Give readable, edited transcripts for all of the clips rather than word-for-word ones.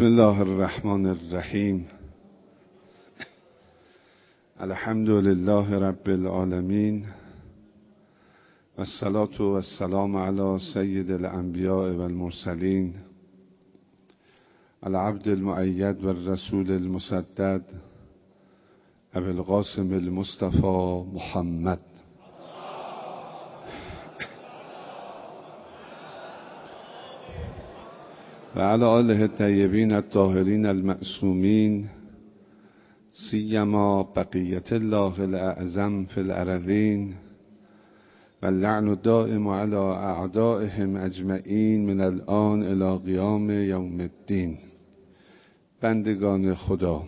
بسم الله الرحمن الرحیم. الحمد لله رب العالمین و الصلاة و السلام علی سید الانبیاء و المرسلین العبد المؤید و الرسول المسدد ابی القاسم المصطفى محمد. وعلى آله الطیبین الطاهرین المعصومین سیما بقیة الله الأعظم في الأرضین واللعن الدائم على اعدائهم اجمعین من الان الى قیام یوم الدین. بندگان خدا،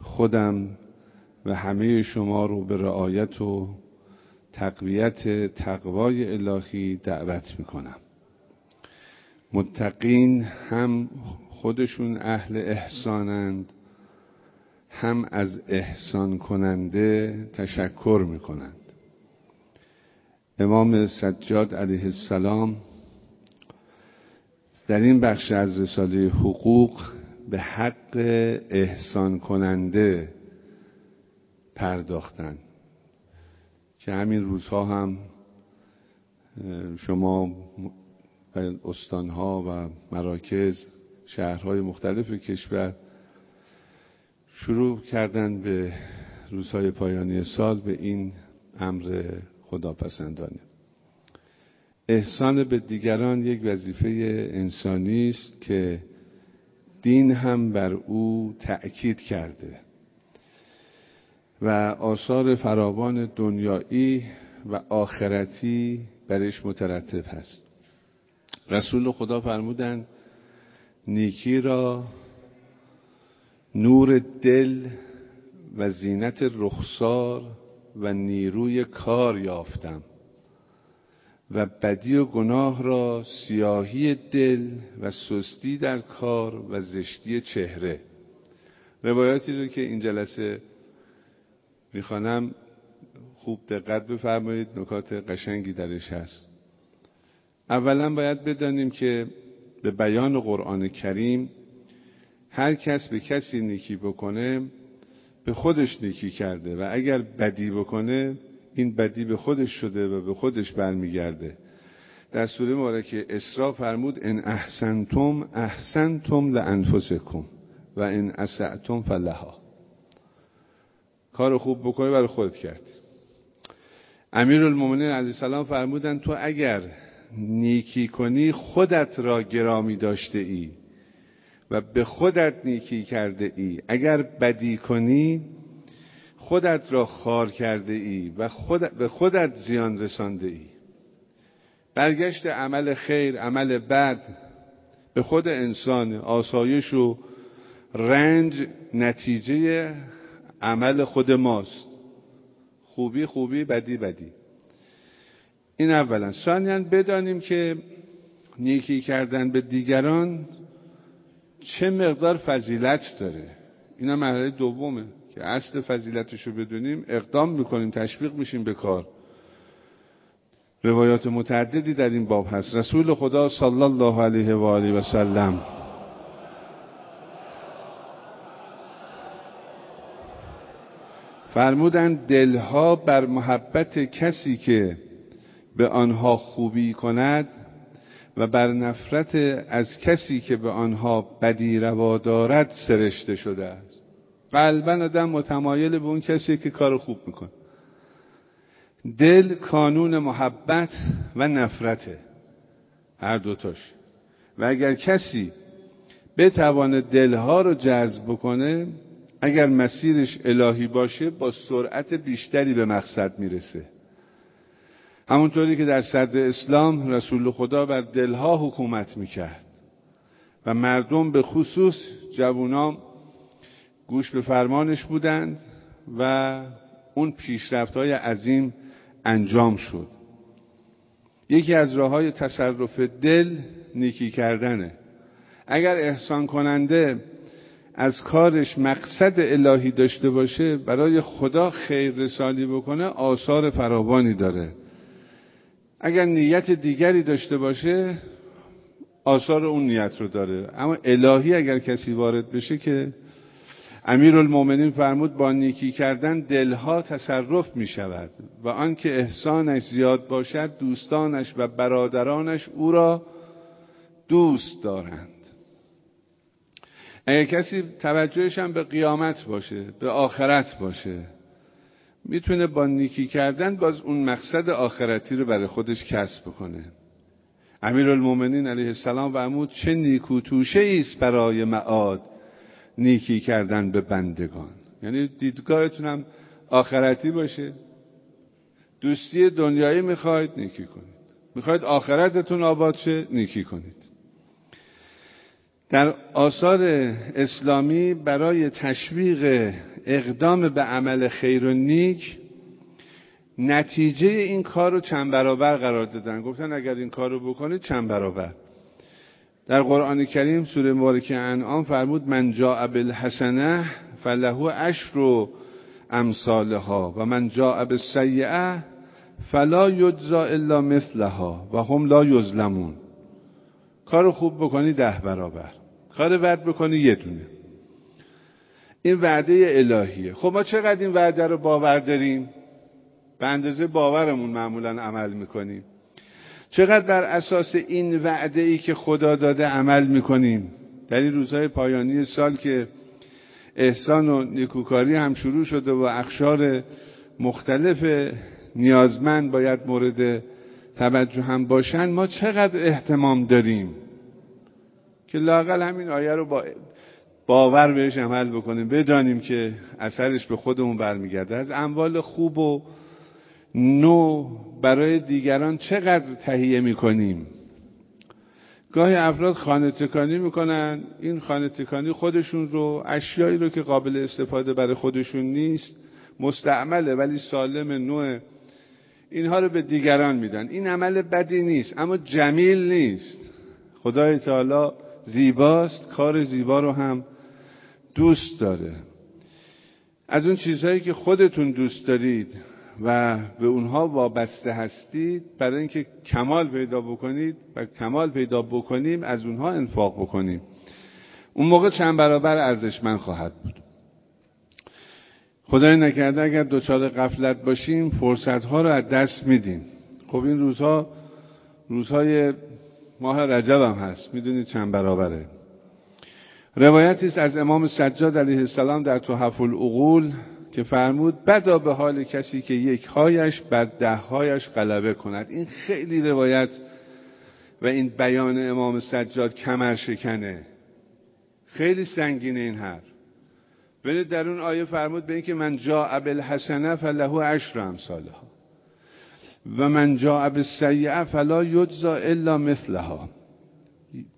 خودم و همه شما رو به رعایت و تقویت تقوای الهی دعوت میکنم. متقین هم خودشون اهل احسانند، هم از احسان کننده تشکر میکنند. امام سجاد علیه السلام در این بخش از رساله حقوق به حق احسان کننده پرداختند که همین روزها هم شما استانها و مراکز شهرهای مختلف کشور شروع کردن به روزهای پایانی سال به این امر خداپسندانه. احسان به دیگران یک وظیفه انسانی است که دین هم بر او تأکید کرده و آثار فراوان دنیایی و آخرتی برش مترتب است. رسول خدا فرمودند نیکی را نور دل و زینت رخسار و نیروی کار یافتم و بدی و گناه را سیاهی دل و سستی در کار و زشتی چهره. روایاتی رو که این جلسه میخوانم خوب دقت بفرمایید، نکات قشنگی درش هست. اولا باید بدانیم که به بیان قرآن کریم هر کس به کسی نیکی بکنه به خودش نیکی کرده و اگر بدی بکنه این بدی به خودش شده و به خودش برمیگرده. در سوره مبارکه اسراء فرمود ان احسنتم احسنتم لانفسکم و ان اسأتم فلها. کار خوب بکنه برای خودت کرد. امیرالمومنین علیه السلام فرمودن تو اگر نیکی کنی خودت را گرامی داشته ای و به خودت نیکی کرده ای، اگر بدی کنی خودت را خار کرده ای و به خودت زیان رسانده ای. برگشت عمل خیر، عمل بد به خود انسان، آسایش و رنج نتیجه عمل خود ماست. خوبی خوبی، بدی بدی. این اولا. ثانیاً بدانیم که نیکی کردن به دیگران چه مقدار فضیلت داره. اینا مرحله دومه که اصل فضیلتشو بدونیم، اقدام میکنیم، تشویق میشیم به کار. روایات متعددی در این باب هست. رسول خدا صلی الله علیه و آله و سلم فرمودند دلها بر محبت کسی که به آنها خوبی کند و بر نفرت از کسی که به آنها بدی روا دارد سرشته شده است. قلباً آدم متمایل به اون کسی که کار خوب میکنه. دل کانون محبت و نفرته، هر دوتاش. و اگر کسی بتواند دلها رو جذب کنه، اگر مسیرش الهی باشه، با سرعت بیشتری به مقصد میرسه. همونطوری که در صدر اسلام رسول خدا بر دلها حکومت میکرد و مردم به خصوص جوانان گوش به فرمانش بودند و اون پیشرفت‌های عظیم انجام شد. یکی از راه‌های تصرف دل نیکی کردنه. اگر احسان کننده از کارش مقصد الهی داشته باشه، برای خدا خیر رسانی بکنه، آثار فراوانی داره. اگر نیت دیگری داشته باشه آثار اون نیت رو داره. اما الهی اگر کسی وارد بشه که امیرالمومنین فرمود با نیکی کردن دلها تصرف می شود و آنکه احسانش زیاد باشد دوستانش و برادرانش او را دوست دارند. اگر کسی توجهش هم به قیامت باشه، به آخرت باشه، میتونه با نیکی کردن باز اون مقصد آخرتی رو برای خودش کسب کنه. امیرالمومنین علیه السلام فرمود چه نیکو توشه ایست برای معاد نیکی کردن به بندگان. یعنی دیدگاهتون هم آخرتی باشه. دوستی دنیایی میخواید نیکی کنید، میخواید آخرتتون آباد شه نیکی کنید. در آثار اسلامی برای تشویق اقدام به عمل خیر و نیک نتیجه این کار رو چند برابر قرار دادن، گفتن اگر این کار رو بکنید چند برابر. در قرآن کریم سوره مبارکه انعام فرمود من جاء بالحسنه فله عشر امثالها و من جاء بالسیئه فلا یجزی الا مثلها و هم لا یظلمون. کار خوب بکنی 10 برابر، کار بد بکنی 1 دونه. این وعده الهیه. خب ما چقدر این وعده رو باور داریم؟ به اندازه باورمون معمولا عمل میکنیم. چقدر بر اساس این وعده ای که خدا داده عمل میکنیم؟ در این روزهای پایانی سال که احسان و نیکوکاری هم شروع شده و اقشار مختلف نیازمند باید مورد توجه هم باشن، ما چقدر اهتمام داریم که لااقل همین آیه رو با باور بهش عمل بکنیم، بدانیم که اثرش به خودمون برمیگرده. از اموال خوب و نو برای دیگران چقدر تهیه میکنیم؟ گاهی افراد خانه تکانی میکنن، این خانه تکانی خودشون رو، اشیایی رو که قابل استفاده برای خودشون نیست، مستعمله ولی سالم نوه، اینها رو به دیگران میدن. این عمل بدی نیست اما جمیل نیست. خدای تعالی زیباست، کار زیبا رو هم دوست داره. از اون چیزهایی که خودتون دوست دارید و به اونها وابسته هستید، برای اینکه کمال پیدا بکنید و کمال پیدا بکنیم، از اونها انفاق بکنیم. اون موقع چند برابر ارزشمند خواهد بود. خدای نکرده اگر دوچار غفلت باشیم فرصتها رو از دست میدیم. خب این روزها روزهای ماه رجب هم هست، میدونید چند برابره. روایتی است از امام سجاد علیه السلام در تحف العقول که فرمود بدا به حال کسی که یک هایش بر 10 هایش غلبه کند. این خیلی روایت و این بیان امام سجاد کمر شکنه، خیلی سنگینه این حرف. برید در اون آیه فرمود به این که من جاء بالحسنه فله عشر امثالها و من جاء بالسیئه فلا یجزی الا مثلها.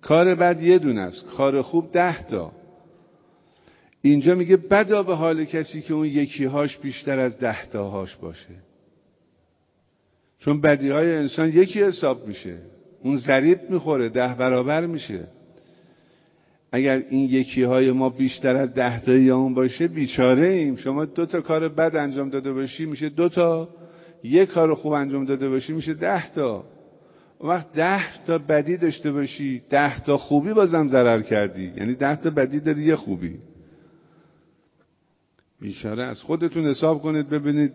کار بد 1 دونه است، کار خوب 10 تا. اینجا میگه بدا به حال کسی که اون یکیهاش بیشتر از 10 تاهاش باشه. چون بدیهای انسان یکی حساب میشه، اون ضریب میخوره، 10 برابر میشه. اگر این یکیهای ما بیشتر از 10 تایی اون باشه بیچاره ایم. شما 2 تا کار بد انجام داده باشی میشه 2 تا، 1 کار خوب انجام داده باشی میشه 10 تا. اون وقت 10 تا بدی داشته باشی، 10 تا خوبی بازم ضرر کردی، یعنی 10 تا بدی داری 1 خوبی. بیچاره از خودتون حساب کنید ببینید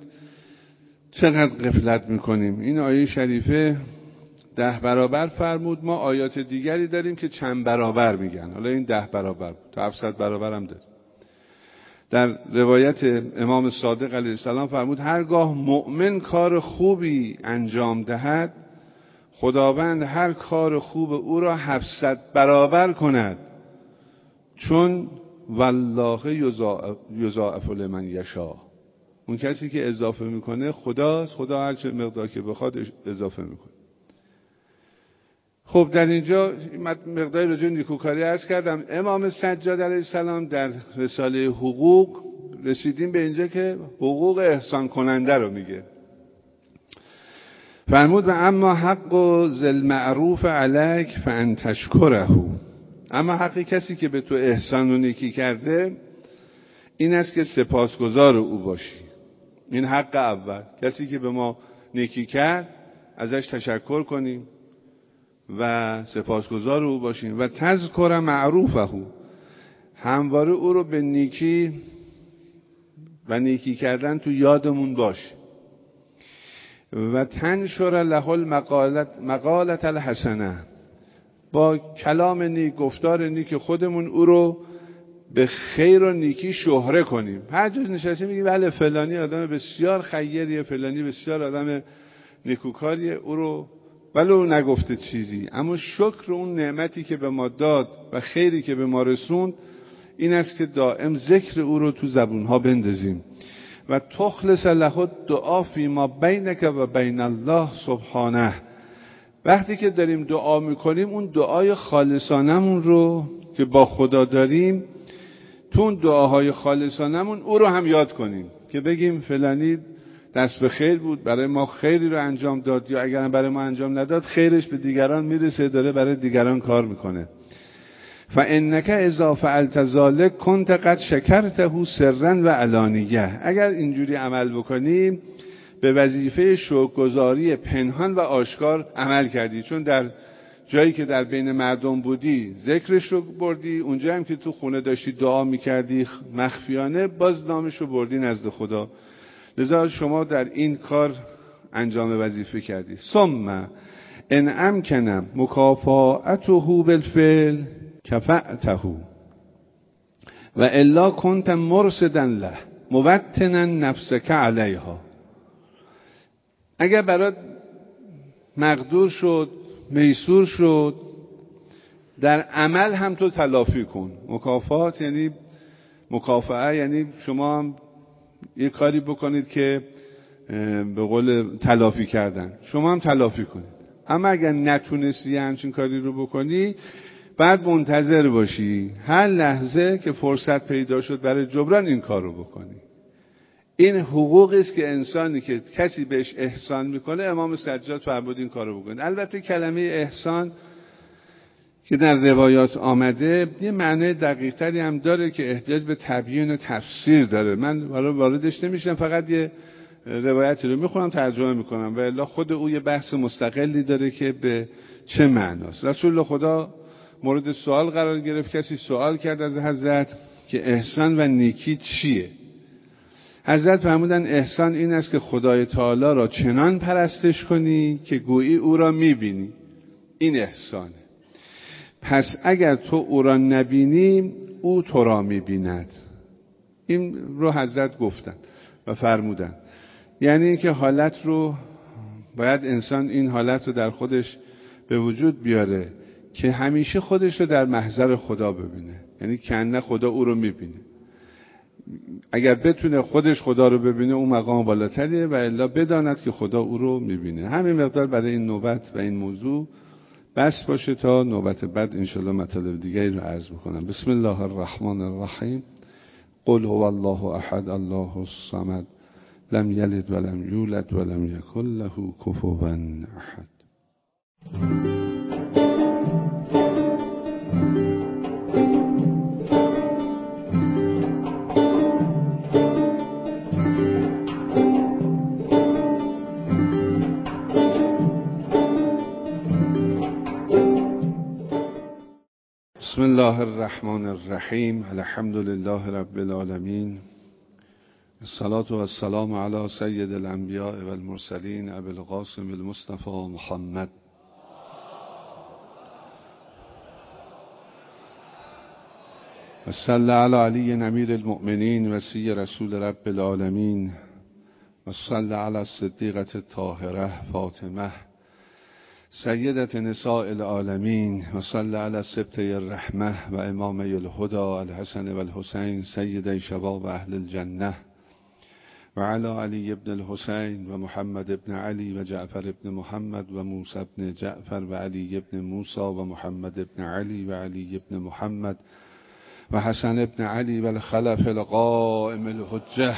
چقدر غفلت میکنیم. این آیه شریفه 10 برابر فرمود. ما آیات دیگری داریم که چند برابر میگن. حالا این 10 برابر تا 700 برابر هم داریم. در روایت امام صادق علیه السلام فرمود هرگاه مؤمن کار خوبی انجام دهد خداوند هر کار خوب او را 700 برابر کند، چون والله یضاعف لمن یشاء. اون کسی که اضافه میکنه خداست، خدا هر چه مقدار که بخواد اضافه میکنه. خب در اینجا مقداری راجع به نیکوکاری عرض کردم. امام سجاد علیه السلام در رساله حقوق رسیدیم به اینجا که حقوق احسان کننده رو میگه. فرمود و اما حق و ذل معروف علیک فان تشکره، اما حق کسی که به تو احسان و نیکی کرده این است که سپاسگزار او باشی. این حق اول، کسی که به ما نیکی کرد ازش تشکر کنیم، و سپاسگزار او باشیم و تذکر معروفه، همواره او رو به نیکی و نیکی کردن تو یادمون باش. و تنشر له المقالت الحسنه، با کلام نیک، گفتار نیک خودمون او رو به خیر و نیکی شهره کنیم. هر جا نشسته میگیم بله فلانی آدم بسیار خیریه، فلانی بسیار آدم نیکوکاریه، او رو ولی او نگفته چیزی، اما شکر اون نعمتی که به ما داد و خیری که به ما رسوند این است که دائم ذکر او رو تو زبونها بندازیم. و تخلص له دعا فی ما بینک و بین الله سبحانه، وقتی که داریم دعا میکنیم اون دعای خالصانمون رو که با خدا داریم، تو اون دعاهای خالصانمون او رو هم یاد کنیم که بگیم فلانی دست به خیر بود، برای ما خیری رو انجام داد، یا اگر برای ما انجام نداد خیرش به دیگران میرسه، داره برای دیگران کار میکنه. فانک اذا فعلت ذلک كنت قد شکرته سرا و علانیه، اگر اینجوری عمل بکنیم به وظیفه شکرگزاری پنهان و آشکار عمل کردی، چون در جایی که در بین مردم بودی ذکرش رو بردی، اونجا هم که تو خونه داشتی دعا میکردی مخفیانه باز نامش رو بردی نزد خدا، لذا شما در این کار انجام وظیفه کردی. ثم ان امکنم مکافاته بالفعل کفعته و الا کنت مرصدا له موطنا نفسک علیها، اگر برات مقدور شد، میسور شد، در عمل هم تو تلافی کن. مکافات یعنی مکافعه، یعنی شما هم یه کاری بکنید که به قول تلافی کردن، شما هم تلافی کنید. اما اگر نتونستی همچین کاری رو بکنی، بعد منتظر باشی هر لحظه که فرصت پیدا شد برای جبران این کار رو بکنی. این حقوقی است که انسانی که کسی بهش احسان میکنه، امام سجاد فرمود این کارو بکنید. البته کلمه احسان که در روایات آمده یه معنی دقیق تری هم داره که احتیاج به تبیین و تفسیر داره، من حالا واردش نمیشم، فقط یه روایتی رو میخونم ترجمه میکنم و الا خود او یه بحث مستقلی داره که به چه معناست. رسول خدا مورد سوال قرار گرفت، کسی سوال کرد از حضرت که احسان و نیکی چیه. حضرت فرمودن احسان این است که خدای تعالی را چنان پرستش کنی که گویی او را میبینی، این احسانه. پس اگر تو او را نبینی او تو را میبیند. این رو حضرت گفتن و فرمودن، یعنی این که حالت رو باید انسان این حالت رو در خودش به وجود بیاره که همیشه خودش رو در محضر خدا ببینه، یعنی کنه خدا او رو میبینه. اگر بتونه خودش خدا رو ببینه اون مقام بالاتریه، و الا بداند که خدا او رو میبینه. همین مقدار برای این نوبت و این موضوع بس باشه تا نوبت بعد انشالله مطالب دیگری رو عرض بکنم. بسم الله الرحمن الرحیم. قل هو الله احد الله الصمد لم یلد ولم یولد ولم یکن له کفوا احد. بسم الله الرحمن الرحیم. الحمد لله رب العالمین. الصلاة و السلام علی سید الانبیاء و المرسلین ابی القاسم المصطفی محمد. و صلی علی علی امیر المؤمنین وصی رسول رب العالمین. و صلی علی الصدیقة الطاهره فاطمه سیدت نساء العالمین. و صلی علی سبطه الرحمه و امامه الهدی الحسن و الحسین سید شباب اهل الجنه و علی علی ابن الحسین و محمد ابن علی و جعفر ابن محمد و موسی ابن جعفر و علی ابن موسی و محمد ابن علی و علی ابن محمد و حسن ابن علی و الخلف القائم الحجه.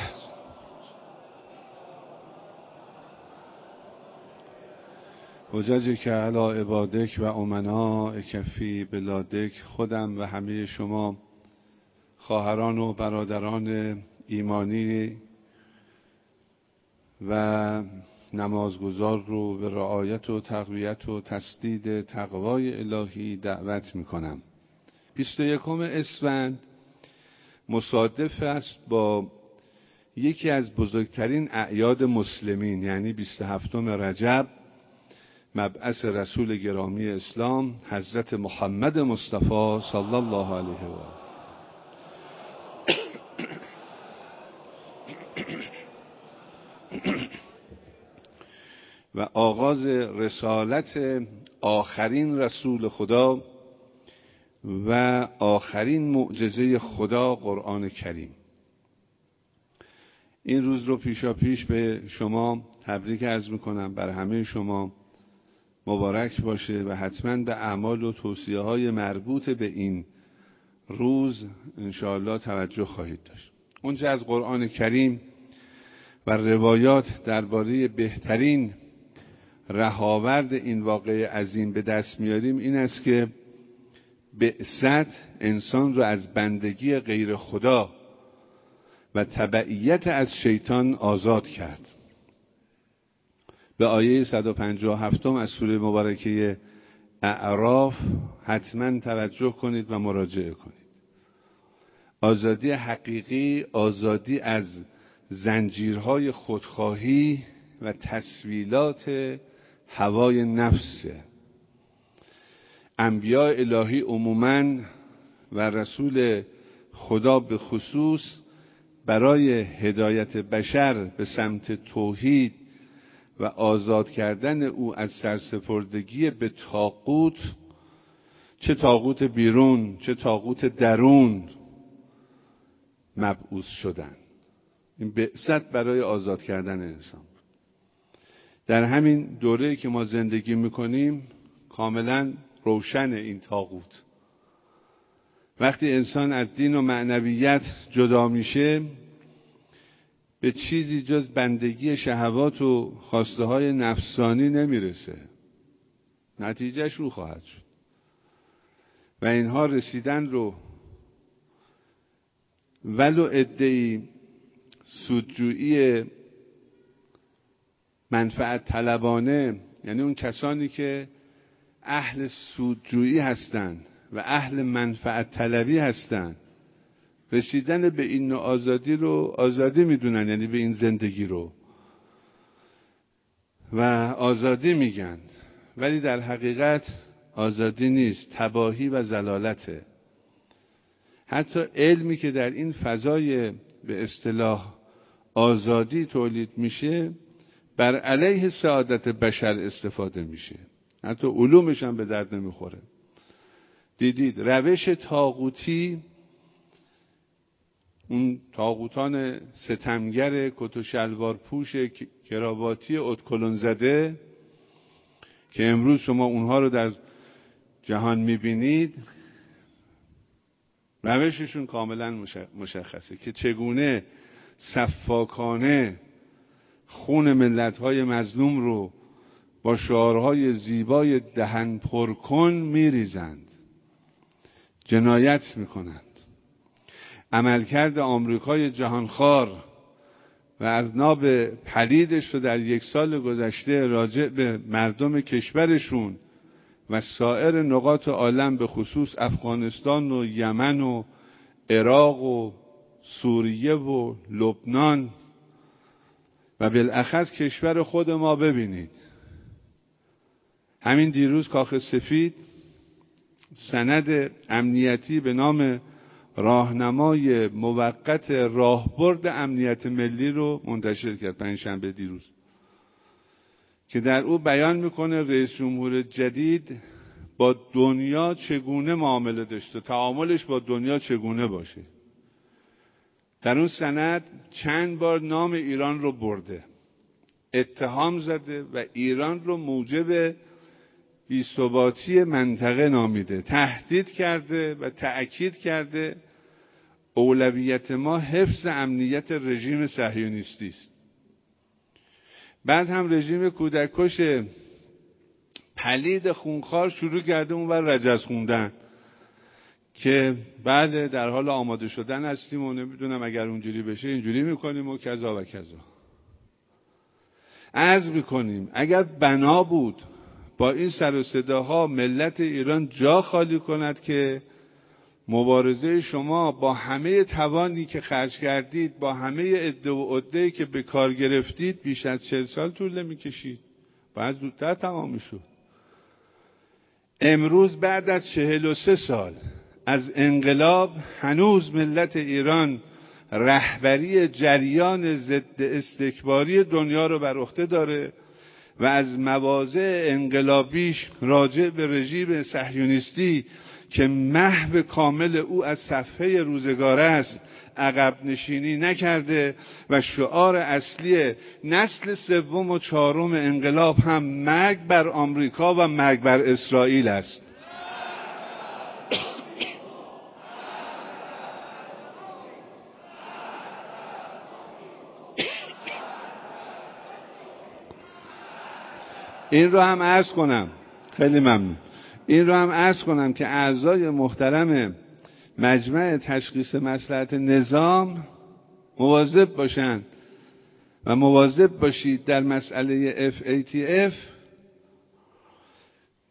حججی که علا عبادک و امنا کفی بلادک. خودم و همه شما خواهران و برادران ایمانی و نمازگزار رو به رعایت و تقویت و تسدید تقوای الهی دعوت میکنم. 21 اسفند مصادف است با یکی از بزرگترین اعیاد مسلمین، یعنی 27 رجب، مبعث رسول گرامی اسلام حضرت محمد مصطفی صلی الله علیه و آله. و آغاز رسالت آخرین رسول خدا و آخرین معجزه خدا قرآن کریم. این روز رو پیشا پیش به شما تبریک عرض میکنم، بر همه شما مبارک باشه و حتما به اعمال و توصیه های مربوط به این روز انشاءالله توجه خواهید داشت. اونجا از قرآن کریم و روایات درباره بهترین رهاورد این واقعه عظیم به دست میاریم این است که بعثت انسان رو از بندگی غیر خدا و تبعیت از شیطان آزاد کرد. به آیه 157 از سوره مبارکه اعراف حتما توجه کنید و مراجعه کنید. آزادی حقیقی، آزادی از زنجیرهای خودخواهی و تسویلات هوای نفسه. انبیاء الهی عموماً و رسول خدا به خصوص برای هدایت بشر به سمت توحید و آزاد کردن او از سرسپردگی به طاغوت، چه طاغوت بیرون چه طاغوت درون، مبعوث شدن. این بعثت برای آزاد کردن انسان. در همین دوره‌ای که ما زندگی میکنیم کاملاً روشن این طاغوت. وقتی انسان از دین و معنویت جدا میشه به چیزی جز بندگی شهوات و خواسته های نفسانی نمیرسه. نتیجهش رو خواهد شد و اینها رسیدن رو ولو ادعی سودجویی منفعت طلبانه، یعنی اون کسانی که اهل سودجویی هستند و اهل منفعت طلبی هستند رسیدن به این نوع آزادی رو آزادی میدونن، یعنی به این زندگی رو و آزادی میگن، ولی در حقیقت آزادی نیست، تباهی و زلالته. حتی علمی که در این فضای به اصطلاح آزادی تولید میشه بر علیه سعادت بشر استفاده میشه، حتی علومش هم به درد نمیخوره. دیدید روش طاغوتی، اون طاغوتان ستمگر کت و شلوار پوش کراواتی ادکلون زده که امروز شما اونها رو در جهان میبینید، روششون کاملا مشخصه که چگونه سفاکانه خون ملت‌های مظلوم رو با شعارهای زیبای دهن پرکن میریزند، جنایت میکنند. عملکرد آمریکای جهانخوار و اذناب پلیدش رو در یک سال گذشته راجع به مردم کشورشون و سایر نقاط عالم به خصوص افغانستان و یمن و عراق و سوریه و لبنان و بالاخص کشور خود ما ببینید. همین دیروز کاخ سفید سند امنیتی به نام راهنمای موقت راهبرد امنیت ملی رو منتشر کرد پنجشنبه دیروز که در او بیان میکنه رئیس جمهور جدید با دنیا چگونه معامله داشته، تعاملش با دنیا چگونه باشه. در اون سند چند بار نام ایران رو برده، اتهام زده و ایران رو موجب بی‌ثباتی منطقه نامیده، تهدید کرده و تأکید کرده اولویت ما حفظ امنیت رژیم صهیونیستی است. بعد هم رژیم کودکش پلید خونخوار شروع کرده اون بر رجز خوندن که بعد در حال آماده شدن هستیم و نمیدونم اگر اونجوری بشه اینجوری میکنیم و کذا و کذا. عرض میکنیم اگر بنا بود با این سر و صداها ملت ایران جا خالی کند که مبارزه شما با همه توانی که خرج کردید، با همه عده و عده‌ای که به کار گرفتید، بیش از 40 سال طول نمی‌کشید. باید زودتر تمام می‌شد. امروز بعد از 43 سال از انقلاب هنوز ملت ایران رهبری جریان ضد استکباری دنیا رو بر عهده داره و از مواضع انقلابیش راجع به رژیم صهیونیستی که محو کامل او از صفحه روزگار است عقب نشینی نکرده و شعار اصلی نسل سوم و چهارم انقلاب هم مرگ بر آمریکا و مرگ بر اسرائیل است. این رو هم عرض کنم، خیلی ممنون، این رو هم عرض کنم که اعضای محترم مجمع تشخیص مصلحت نظام مواظب باشن و مواظب باشید در مسئله FATF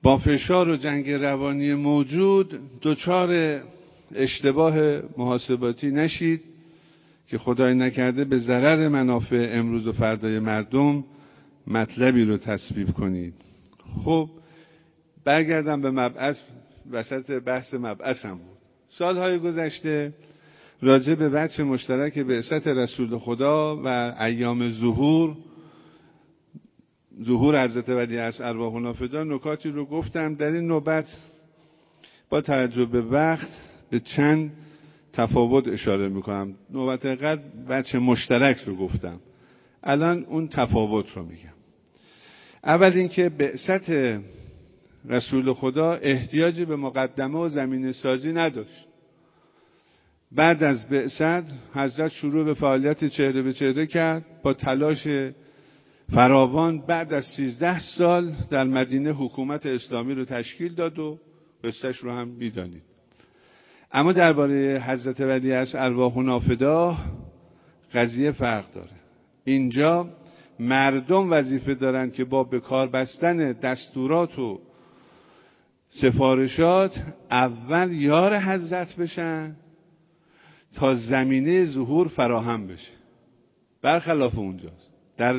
با فشار و جنگ روانی موجود دچار اشتباه محاسباتی نشید که خدای نکرده به ضرر منافع امروز و فردای مردم مطلبی رو تصویب کنید. خب برگردم به مبعث. وسط بحث مبعثم بود. سالهای گذشته راجع به وجه مشترک بعثت رسول خدا و ایام ظهور حضرت ولیعصر ارواحنا فدا نکاتی رو گفتم. در این نوبت با توجه به وقت به چند تفاوت اشاره میکنم. نوبت قبل وجه مشترک رو گفتم، الان اون تفاوت رو میگم. اول اینکه بعثت رسول خدا احتیاجی به مقدمه و زمینه سازی نداشت. بعد از بعثت حضرت شروع به فعالیت چهره به چهره کرد با تلاش فراوان. بعد از 13 سال در مدینه حکومت اسلامی رو تشکیل داد و قصهش رو هم میدانید. اما درباره حضرت ولیعصر ارواحنا فدا قضیه فرق داره. اینجا مردم وظیفه دارند که با بکار بستن دستورات و سفارشات اول یار حضرت بشن تا زمینه ظهور فراهم بشه. برخلاف اونجاست. در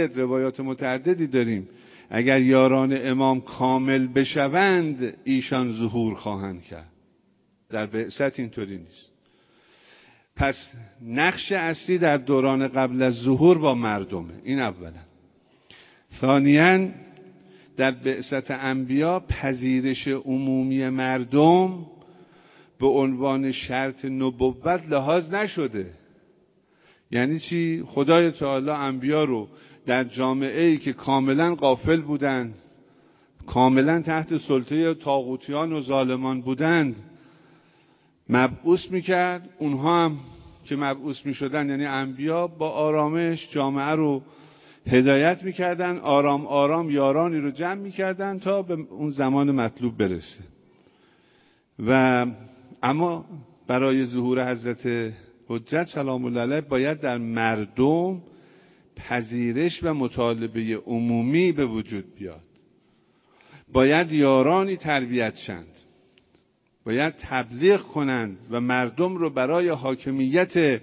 روایات متعددی داریم اگر یاران امام کامل بشوند ایشان ظهور خواهند کرد. در بعثت اینطوری نیست. پس نقش اصلی در دوران قبل از ظهور با مردمه. این اولا. ثانیاً در بعثت انبیا پذیرش عمومی مردم به عنوان شرط نبوت لحاظ نشده. یعنی چی؟ خدای تعالی انبیا رو در جامعه‌ای که کاملا غافل بودند، کاملا تحت سلطه طاغوتیان و ظالمان بودند مبعوث میکرد. اونها هم که مبعوث میشدن، یعنی انبیا، با آرامش جامعه رو هدایت میکردن، آرام آرام یارانی رو جمع میکردن تا به اون زمان مطلوب برسه. و اما برای ظهور حضرت حجت سلام الله علیه باید در مردم پذیرش و مطالبه عمومی به وجود بیاد. باید یارانی تربیت شند، باید تبلیغ کنند و مردم رو برای حاکمیت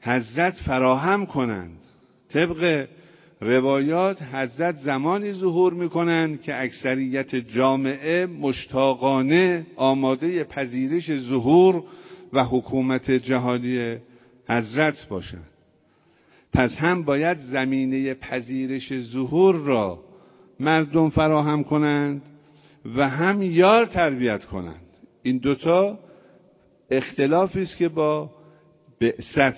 حضرت فراهم کنند. طبق روایات حضرت زمانی ظهور میکنند که اکثریت جامعه مشتاقانه آماده پذیرش ظهور و حکومت جهانی حضرت باشند. پس هم باید زمینه پذیرش ظهور را مردم فراهم کنند و هم یار تربیت کنند. این دوتا اختلافی است که با بعثت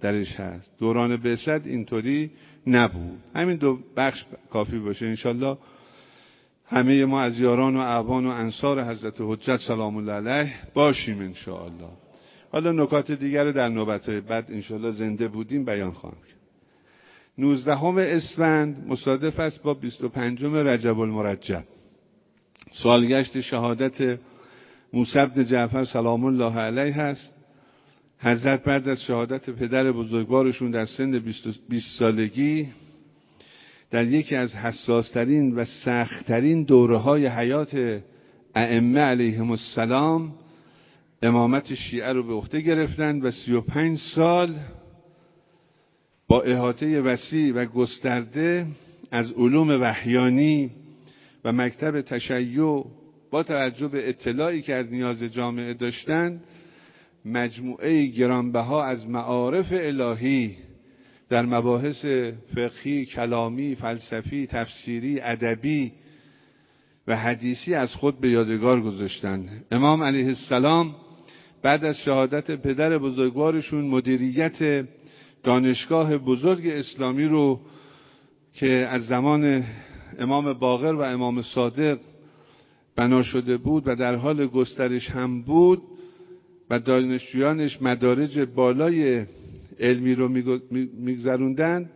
درش هست. دوران بعثت اینطوری نبود. همین دو بخش کافی باشه انشالله. همه ما از یاران و اعوان و انصار حضرت حجت سلام الله علیه باشیم انشالله. حالا نکات دیگر رو در نوبت‌های بعد انشالله زنده بودیم بیان خواهم کرد. 19 اسفند مصادف است با 25 رجب المرجب، سالگشت شهادت موسی بن جعفر سلام الله علیه هست. حضرت بعد از شهادت پدر بزرگوارشون در سن 20 سالگی در یکی از حساسترین و سختترین دوره‌های حیات ائمه علیهم السلام امامت شیعه رو به عهده گرفتند و 35 سال با احاطه وسیع و گسترده از علوم وحیانی و مکتب تشیع با توجه به اطلاعی که از نیاز جامعه داشتند مجموعه گرانبها از معارف الهی در مباحث فقهی، کلامی، فلسفی، تفسیری، ادبی و حدیثی از خود به یادگار گذاشتند. امام علیه السلام بعد از شهادت پدر بزرگوارشون مدیریت دانشگاه بزرگ اسلامی رو که از زمان امام باقر و امام صادق بنا شده بود و در حال گسترش هم بود و دانشجویانش مدارج بالای علمی رو میگذروندن،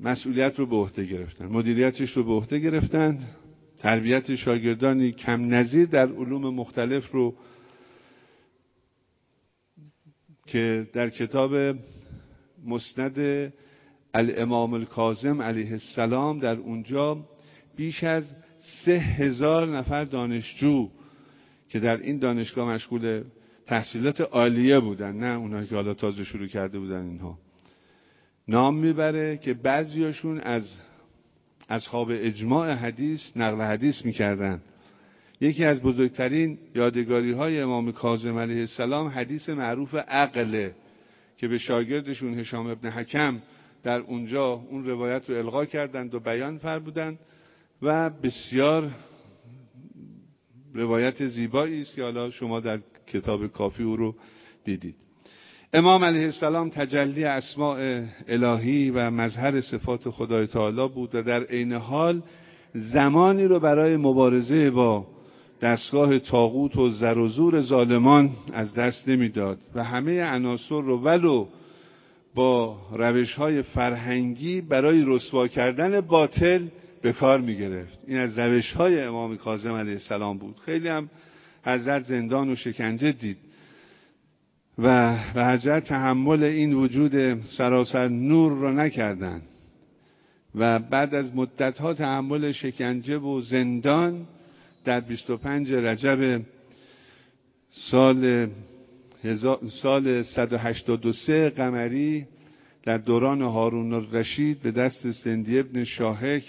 مسئولیت رو به عهده گرفتن، مدیریتش رو به عهده گرفتن، تربیت شاگردانی کم نظیر در علوم مختلف رو که در کتاب مسند الامام الکاظم علیه السلام در اونجا بیش از 3000 نفر دانشجو که در این دانشگاه مشغول تحصیلات عالیه بودن، نه اونایی که حالا تازه شروع کرده بودن، اینها نام میبره که بعضیاشون از اصحاب اجماع حدیث نقل حدیث میکردن. یکی از بزرگترین یادگاری های امام کاظم علیه السلام حدیث معروف عقله که به شاگردشون هشام ابن حکم در اونجا اون روایت رو القا کردند و بیان فرمودند و بسیار روایت زیبایی است که حالا شما در کتاب کافی او رو دیدید. امام علیه السلام تجلی اسماء الهی و مظهر صفات خدای تعالی بود و در عین حال زمانی رو برای مبارزه با دستگاه طاغوت و زر و زور ظالمان از دست نمیداد و همه عناصر رو ولو با روش‌های فرهنگی برای رسوا کردن باطل به کار می‌گرفت. این از روش‌های امام کاظم علیه السلام بود. خیلی هم حضرت زندان و شکنجه دید و به حضرت تحمل این وجود سراسر نور را نکردند و بعد از مدت‌ها تحمل شکنجه و زندان در 25 رجب سال 183 قمری در دوران هارون الرشید به دست سندی ابن شاهک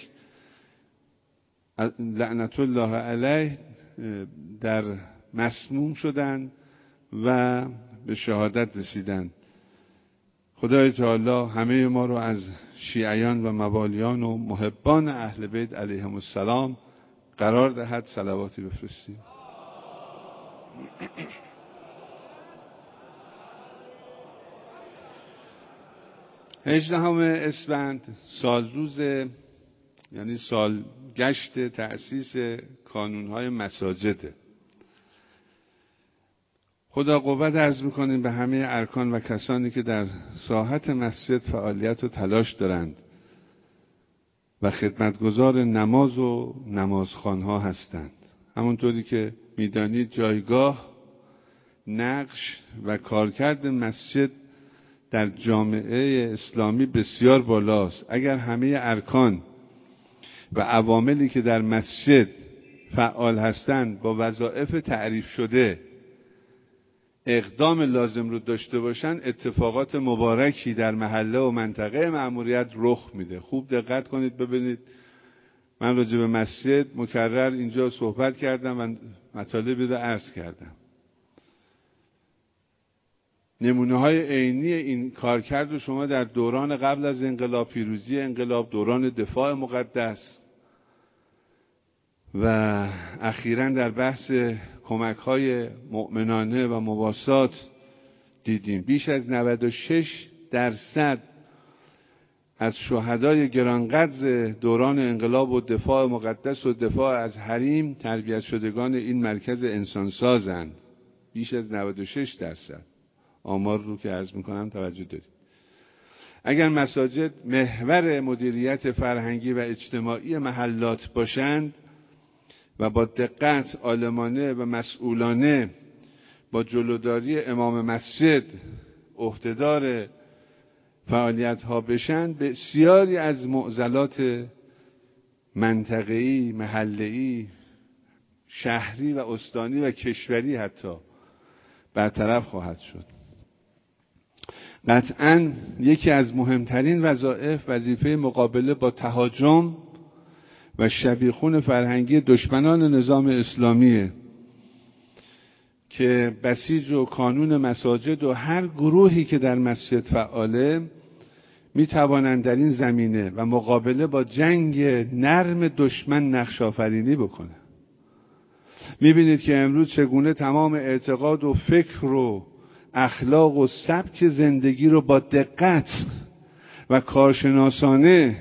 لعنت الله علیه در مسموم شدند و به شهادت رسیدند. خدای تعالی همه ما رو از شیعیان و موالیان و محبان اهل بیت علیهم السلام قرار دهد. صلواتی بفرستیم. هجدهم اسفند سالروز، یعنی سالگشت تأسیس کانونهای مساجده. خدا قوت عرض میکنیم به همه ارکان و کسانی که در ساحت مسجد فعالیت و تلاش دارند و خدمتگزار نماز و نمازخوانها هستند. همونطوری که میدانید جایگاه، نقش و کارکرد مسجد در جامعه اسلامی بسیار بالاست. اگر همه ارکان و عواملی که در مسجد فعال هستند با وظایف تعریف شده اقدام لازم رو داشته باشن، اتفاقات مبارکی در محله و منطقه مأموریت رخ میده. خوب دقت کنید ببینید. من راجع به مسجد مکرر اینجا صحبت کردم و مطالبی رو عرض کردم. نمونه‌های عینی این کارکرد رو شما در دوران قبل از انقلاب، پیروزی انقلاب، دوران دفاع مقدس و اخیراً در بحث کمک‌های مؤمنانه و مواسات دیدیم. بیش از 96% از شهدای گرانقدر دوران انقلاب و دفاع مقدس و دفاع از حریم تربیت شدگان این مرکز انسانسازند. بیش از 96%. آمار رو که عرض میکنم توجه دارید. اگر مساجد محور مدیریت فرهنگی و اجتماعی محلات باشند و با دقت عالمانه و مسئولانه با جلوداری امام مسجد عهدهدار فعالیت‌ها بشن، بسیاری از معضلات منطقه‌ای، محله‌ای، شهری و استانی و کشوری حتی برطرف خواهد شد. قطعاً یکی از مهمترین وظایف، وظیفه مقابله با تهاجم و شبیخون فرهنگی دشمنان نظام اسلامیه که بسیج و کانون مساجد و هر گروهی که در مسجد فعاله میتوانند در این زمینه و مقابله با جنگ نرم دشمن نقش‌آفرینی بکنند. میبینید که امروز چگونه تمام اعتقاد و فکر و اخلاق و سبک زندگی رو با دقت و کارشناسانه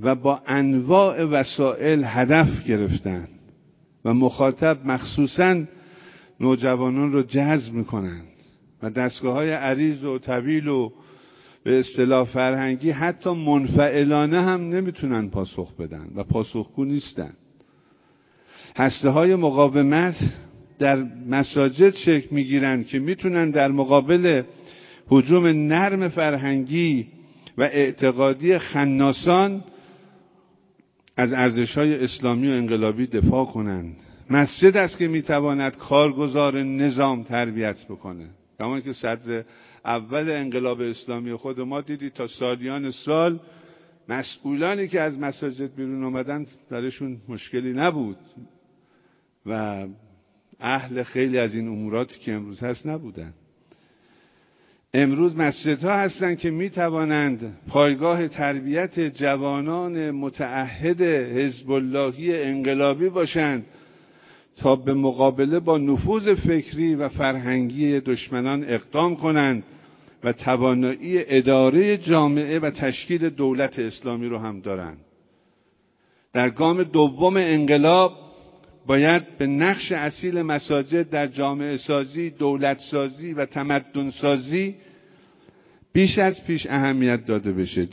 و با انواع وسایل هدف گرفتن و مخاطب مخصوصاً نوجوانان رو جذب میکنند و دستگاه‌های عریض و طویل و به اصطلاح فرهنگی حتی منفعلانه هم نمیتونن پاسخ بدن و پاسخگو نیستن. هسته‌های مقاومت در مساجد شکل میگیرن که میتونن در مقابل هجوم نرم فرهنگی و اعتقادی خناسان از ارزش‌های اسلامی و انقلابی دفاع کنند. مسجد است که میتواند کارگزار نظام تربیت بکنه. همان که صدر اول انقلاب اسلامی خود ما دیدی تا سالیان سال مسئولانی که از مساجد بیرون آمدن درشون مشکلی نبود و اهل خیلی از این اموراتی که امروز هست نبودن. امروز مسجدها هستند که میتوانند پایگاه تربیت جوانان متعهد حزب اللهی انقلابی باشند تا به مقابله با نفوذ فکری و فرهنگی دشمنان اقدام کنند و توانایی اداره جامعه و تشکیل دولت اسلامی رو هم دارند. در گام دوم انقلاب باید به نقش اصیل مساجد در جامعه سازی، دولت سازی و تمدن سازی بیش از پیش اهمیت داده بشه.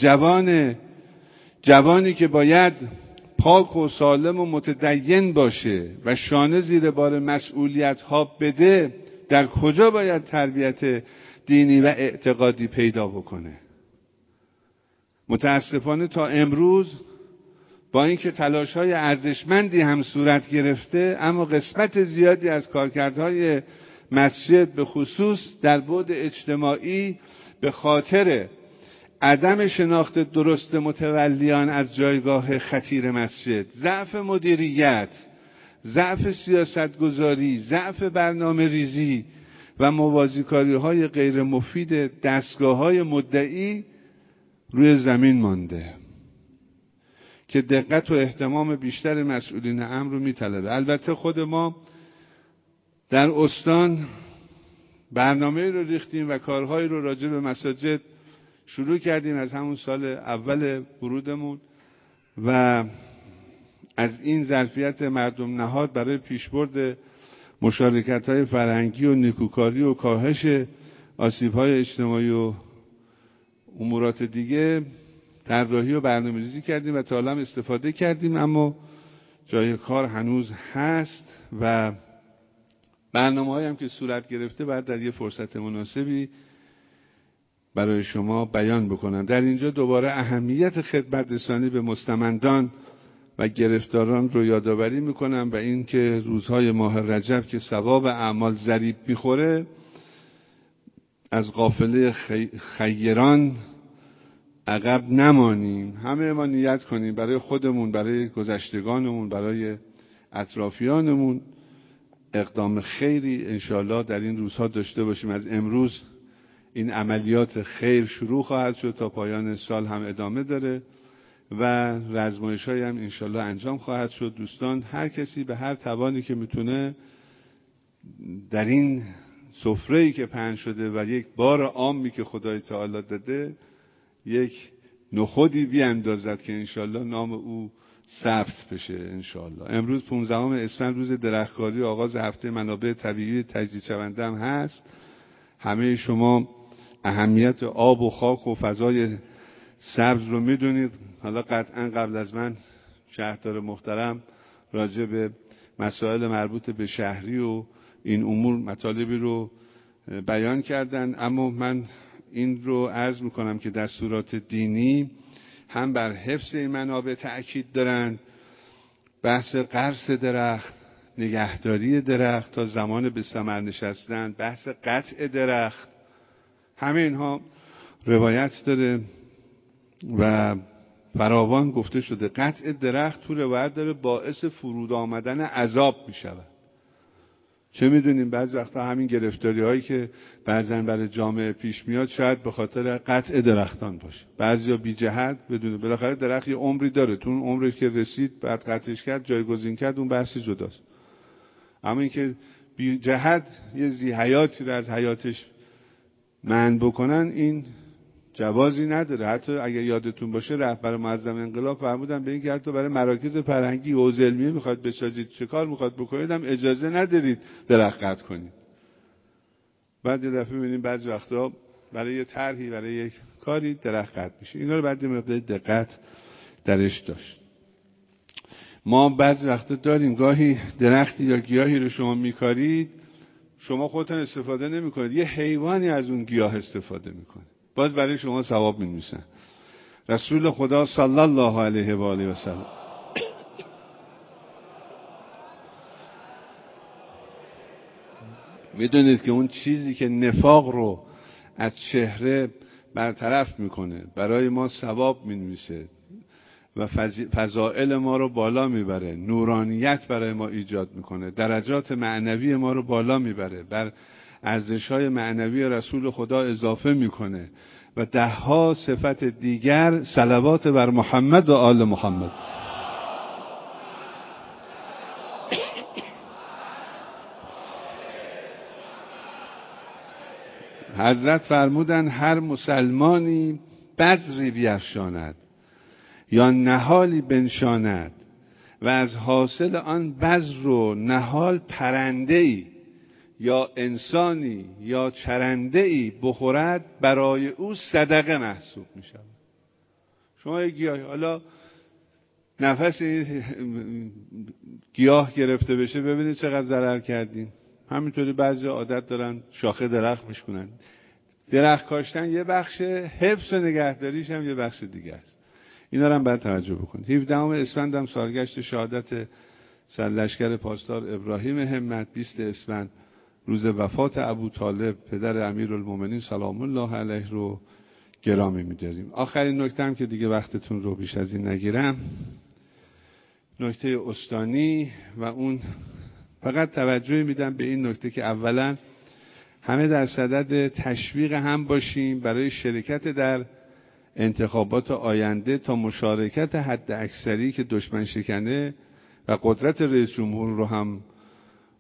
جوانی که باید پاک و سالم و متدین باشه و شانه زیر بار مسئولیت ها بده، در کجا باید تربیت دینی و اعتقادی پیدا بکنه؟ متاسفانه تا امروز با اینکه تلاش های ارزشمندی هم صورت گرفته، اما قسمت زیادی از کارکردهای مسجد به خصوص در بعد اجتماعی به خاطر عدم شناخت درست متولیان از جایگاه خطیر مسجد، ضعف مدیریت، ضعف سیاستگذاری، ضعف برنامه ریزی و موازیکاری های غیر مفید دستگاه های مدعی روی زمین مانده که دقت و اهتمام بیشتر مسئولین امر رو میطلبه. البته خود ما در استان برنامه رو ریختیم و کارهایی رو راجع به مساجد شروع کردیم از همون سال اول ورودمون و از این ظرفیت مردم نهاد برای پیشبرد مشارکت‌های فرهنگی و نیکوکاری و کاهش آسیب‌های اجتماعی و امورات دیگه طراحی و برنامه‌ریزی کردیم و تا الان استفاده کردیم، اما جای کار هنوز هست و برنامه‌هایی هم که صورت گرفته بعد در یه فرصت مناسبی برای شما بیان بکنم. در اینجا دوباره اهمیت خدمت رسانی به مستمندان و گرفتاران رو یادآوری میکنم و اینکه روزهای ماه رجب که ثواب اعمال ضریب میخوره، از قافله خیران عقب نمانیم. همه ما نیت کنیم برای خودمون، برای گذشتگانمون، برای اطرافیانمون اقدام خیری انشالله در این روزها داشته باشیم. از امروز این عملیات خیر شروع خواهد شد، تا پایان سال هم ادامه داره و رزمایش‌های هم انشالله انجام خواهد شد. دوستان هر کسی به هر توانی که میتونه در این سفره‌ای که پهن شده و یک بار عامی که خدای تعالی داده یک نخودی بیاندازد که انشالله نام او ثبت بشه انشالله. امروز 15 اسفند روز درختکاری، آغاز هفته منابع طبیعی تجدید شونده هم هست. همه شما اهمیت آب و خاک و فضای سبز رو میدونید. حالا قطعا قبل از من شهردار محترم راجع به مسائل مربوط به شهری و این امور مطالبی رو بیان کردن. اما من این رو عرض میکنم که دستورات دینی هم بر حفظ منابع تأکید دارن، بحث غرس درخت، نگهداری درخت تا زمان به ثمر نشستن، بحث قطع درخت، همه اینها روایت داره و فراوان گفته شده. قطع درخت تو روایت داره باعث فرود آمدن عذاب می شود. چه می دونیم بعض وقتا همین گرفتاری هایی که بعضن برای جامعه پیش میاد شاید به خاطر قطع درختان باشه. بعضیا بی جهت بدونه بالاخره درخت یه عمری داره، تو اون عمری که رسید بعد قطعش کرد، جایگزین کرد، اون بحث جداست. اما اینکه بی جهت یه حیاتی رو از حیاتش منع بکنن این جوازی نداره. حتی اگه یادتون باشه رهبر معظم انقلاب فرمودن به این که حتی برای مراکز فرهنگی و علمی میخواد بسازید، چه کار میخواد بکنید، هم اجازه ندارید درخت قطع کنید. بعد یه دفعه میبینیم بعضی وقتا برای یه طرحی، برای یک کاری درخت قطع میشه. اینا رو بعد یه مقدار دقت درش داشت. ما بعضی وقتا داریم گاهی درختی یا گیاهی رو شما میکارید، شما خودتون استفاده نمیکنید، یه حیوانی از اون گیاه استفاده میکنه، باز برای شما ثواب می‌نویسن. رسول خدا صلی الله علیه و آله و سلم می‌دونید که اون چیزی که نفاق رو از چهره برطرف می‌کنه برای ما ثواب می‌نویسه و فضائل ما رو بالا میبره، نورانیت برای ما ایجاد می‌کنه، درجات معنوی ما رو بالا میبره، بر ارزش‌های معنوی رسول خدا اضافه میکنه و دهها صفت دیگر. صلوات بر محمد و آل محمد. حضرت فرمودن هر مسلمانی بذری بیفشاند یا نهالی بنشاند و از حاصل آن بذر و نهال پرنده‌ای یا انسانی یا چرنده‌ای بخورد برای او صدقه محسوب می شود. شما یک گیاه، حالا نفس گیاه گرفته بشه ببینید چقدر ضرر کردین. همینطوری بعضی عادت دارن شاخه درخت میشکنن. درخت کاشتن یه بخش، حفظ و نگهداریش هم یه بخش دیگه است. اینا رو هم باید توجه بکنید. 17 اسفند هم سالگشت شهادت سرلشکر پاسدار ابراهیم همت، 20 اسفند روز وفات ابو طالب پدر امیرالمومنین سلام الله علیه رو گرامی می‌داریم. آخرین نکته‌ام که دیگه وقتتون رو بیش از این نگیرم، نکته استانی و اون فقط توجه میدم به این نکته که اولا همه در صدد تشویق هم باشیم برای شرکت در انتخابات آینده تا مشارکت حد اکثری که دشمن شکنه و قدرت رئیس جمهور رو هم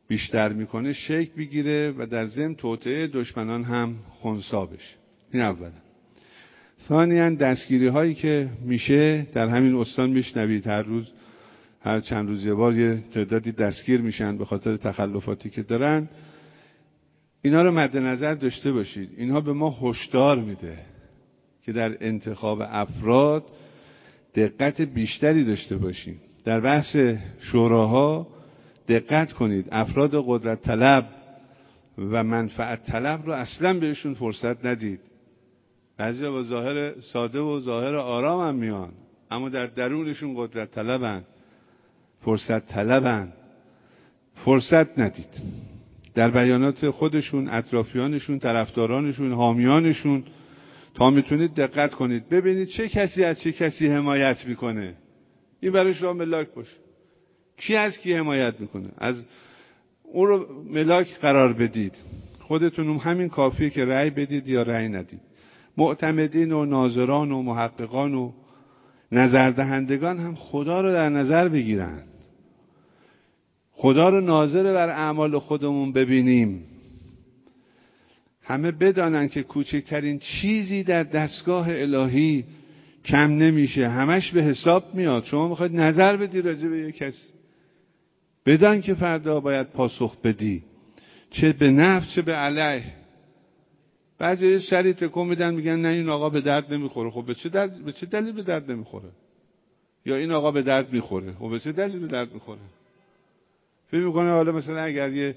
بیشتر میکنه شکل بگیره و در ضمن توطئه دشمنان هم خنثی بشه. این اولا. ثانیاً دستگیری هایی که میشه در همین استان میشنوید، هر روز هر چند روز یه بار یه تعدادی دستگیر میشن به خاطر تخلفاتی که دارن. اینا رو مد نظر داشته باشید. اینها به ما هشدار میده که در انتخاب افراد دقت بیشتری داشته باشیم. در بحث شوراها دقت کنید، افراد قدرت طلب و منفعت طلب رو اصلا بهشون فرصت ندید. بعضیا با ظاهر ساده و ظاهر آرام هم میان، اما در درونشون قدرت طلبن، فرصت طلبن. فرصت ندید. در بیانات خودشون، اطرافیانشون، طرفدارانشون، حامیانشون تا میتونید دقت کنید، ببینید چه کسی از چه کسی حمایت میکنه. این برای شما ملاک باشه. کی از کی حمایت میکنه، از اون رو ملاک قرار بدید. خودتون همین کافیه که رأی بدید یا رأی ندید. معتمدین و ناظران و محققان و نظردهندگان هم خدا رو در نظر بگیرند. خدا رو ناظر بر اعمال خودمون ببینیم. همه بدانن که کوچکترین چیزی در دستگاه الهی کم نمیشه، همش به حساب میاد. شما میخواید نظر بدی راجع به یک کسی، بدان که فردا باید پاسخ بدی، چه به نفع چه به علیه. بعضی سری تکون میدن میگن نه این آقا به درد نمیخوره. خب به چه دلیل به درد نمیخوره؟ یا این آقا به درد میخوره. خب به چه دلیل به درد میخوره؟ فکر میکنه حالا مثلا اگر یه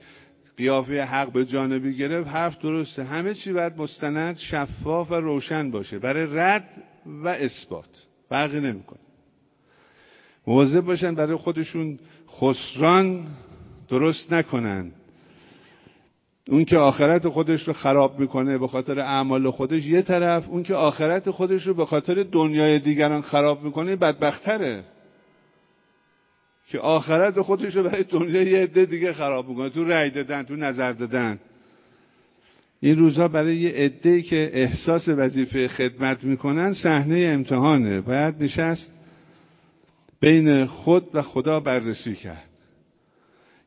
قیافه حق به جانبی گرفت، حرف درسته، همه چی باید مستند، شفاف و روشن باشه برای رد و اثبات، فرقی نمی‌کنه. مواظب باشن برای خودشون خسران درست نکنن. اون که آخرت خودش رو خراب میکنه به خاطر اعمال خودش یه طرف، اون که آخرت خودش رو به خاطر دنیای دیگران خراب میکنه بدبختره، که آخرت خودش رو برای دنیای یه عده دیگه خراب میکنه تو رأی دادن، تو نظر دادن. این روزها برای یه عده‌ای که احساس وظیفه خدمت میکنن صحنه امتحانه. باید نشست بین خود و خدا بررسی کرد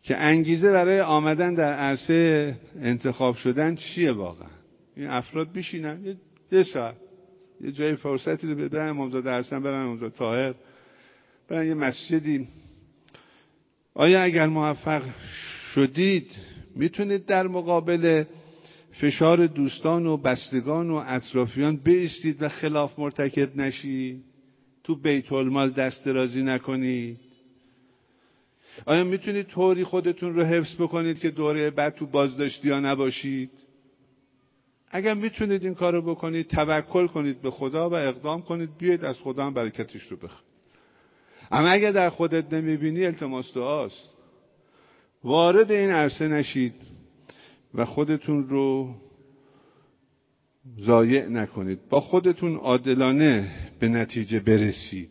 که انگیزه برای آمدن در عرصه انتخاب شدن چیه واقعا. این افراد بشینن یه ساعت یه جای فرصتی رو برن امامزاده حسن، برن امامزاده طاهر، برن یه مسجدی. آیا اگر موفق شدید میتونید در مقابل فشار دوستان و بستگان و اطرافیان بایستید و خلاف مرتکب نشید؟ تو بیت المال دست درازی نکنید؟ آیا میتونید طوری خودتون رو حفظ بکنید که دوره بعد تو بازداشتی ها نباشید؟ اگر میتونید این کار رو بکنید، توکل کنید به خدا و اقدام کنید، بیاید از خدا هم برکتش رو بخواید. اما اگر در خودت نمیبینی، التماس دعاست. وارد این عرصه نشید و خودتون رو ضایع نکنید. با خودتون عادلانه به نتیجه برسید،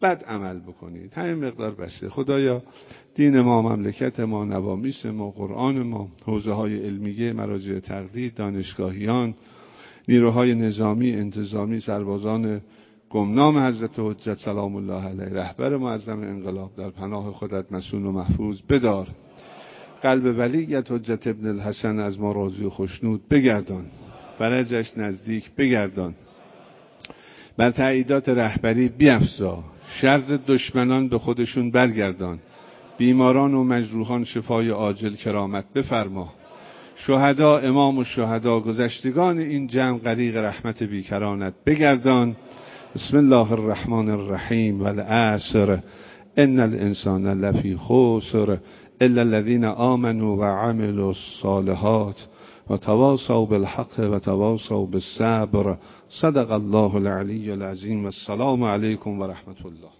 بعد عمل بکنید. همین مقدار بسه. خدایا دین ما، مملکت ما، نوامیس ما، قرآن ما، حوزه های علمیه، مراجع تقلید، دانشگاهیان، نیروهای نظامی، انتظامی، سربازان گمنام حضرت حجت سلام الله علیه، رهبر معظم انقلاب، در پناه خودت مصون و محفوظ بدار. قلب ولیت حجت ابن الحسن از ما راضی و خوشنود بگردان، فرجش نزدیک بگردان، بر تأییدات رهبری بیفزا، شر دشمنان به خودشون برگردان، بیماران و مجروحان شفای عاجل کرامت بفرما، شهدا، امام و شهدا، گذشتگان این جمع غریق رحمت بیکرانت بگردان. بسم الله الرحمن الرحیم. والعصر ان الانسان لفی خسر الا الذين آمنوا وعملوا الصالحات وتواصوا بالحق وتواصوا بالصبر. صدق الله العلی العظیم. السلام علیکم و رحمت الله.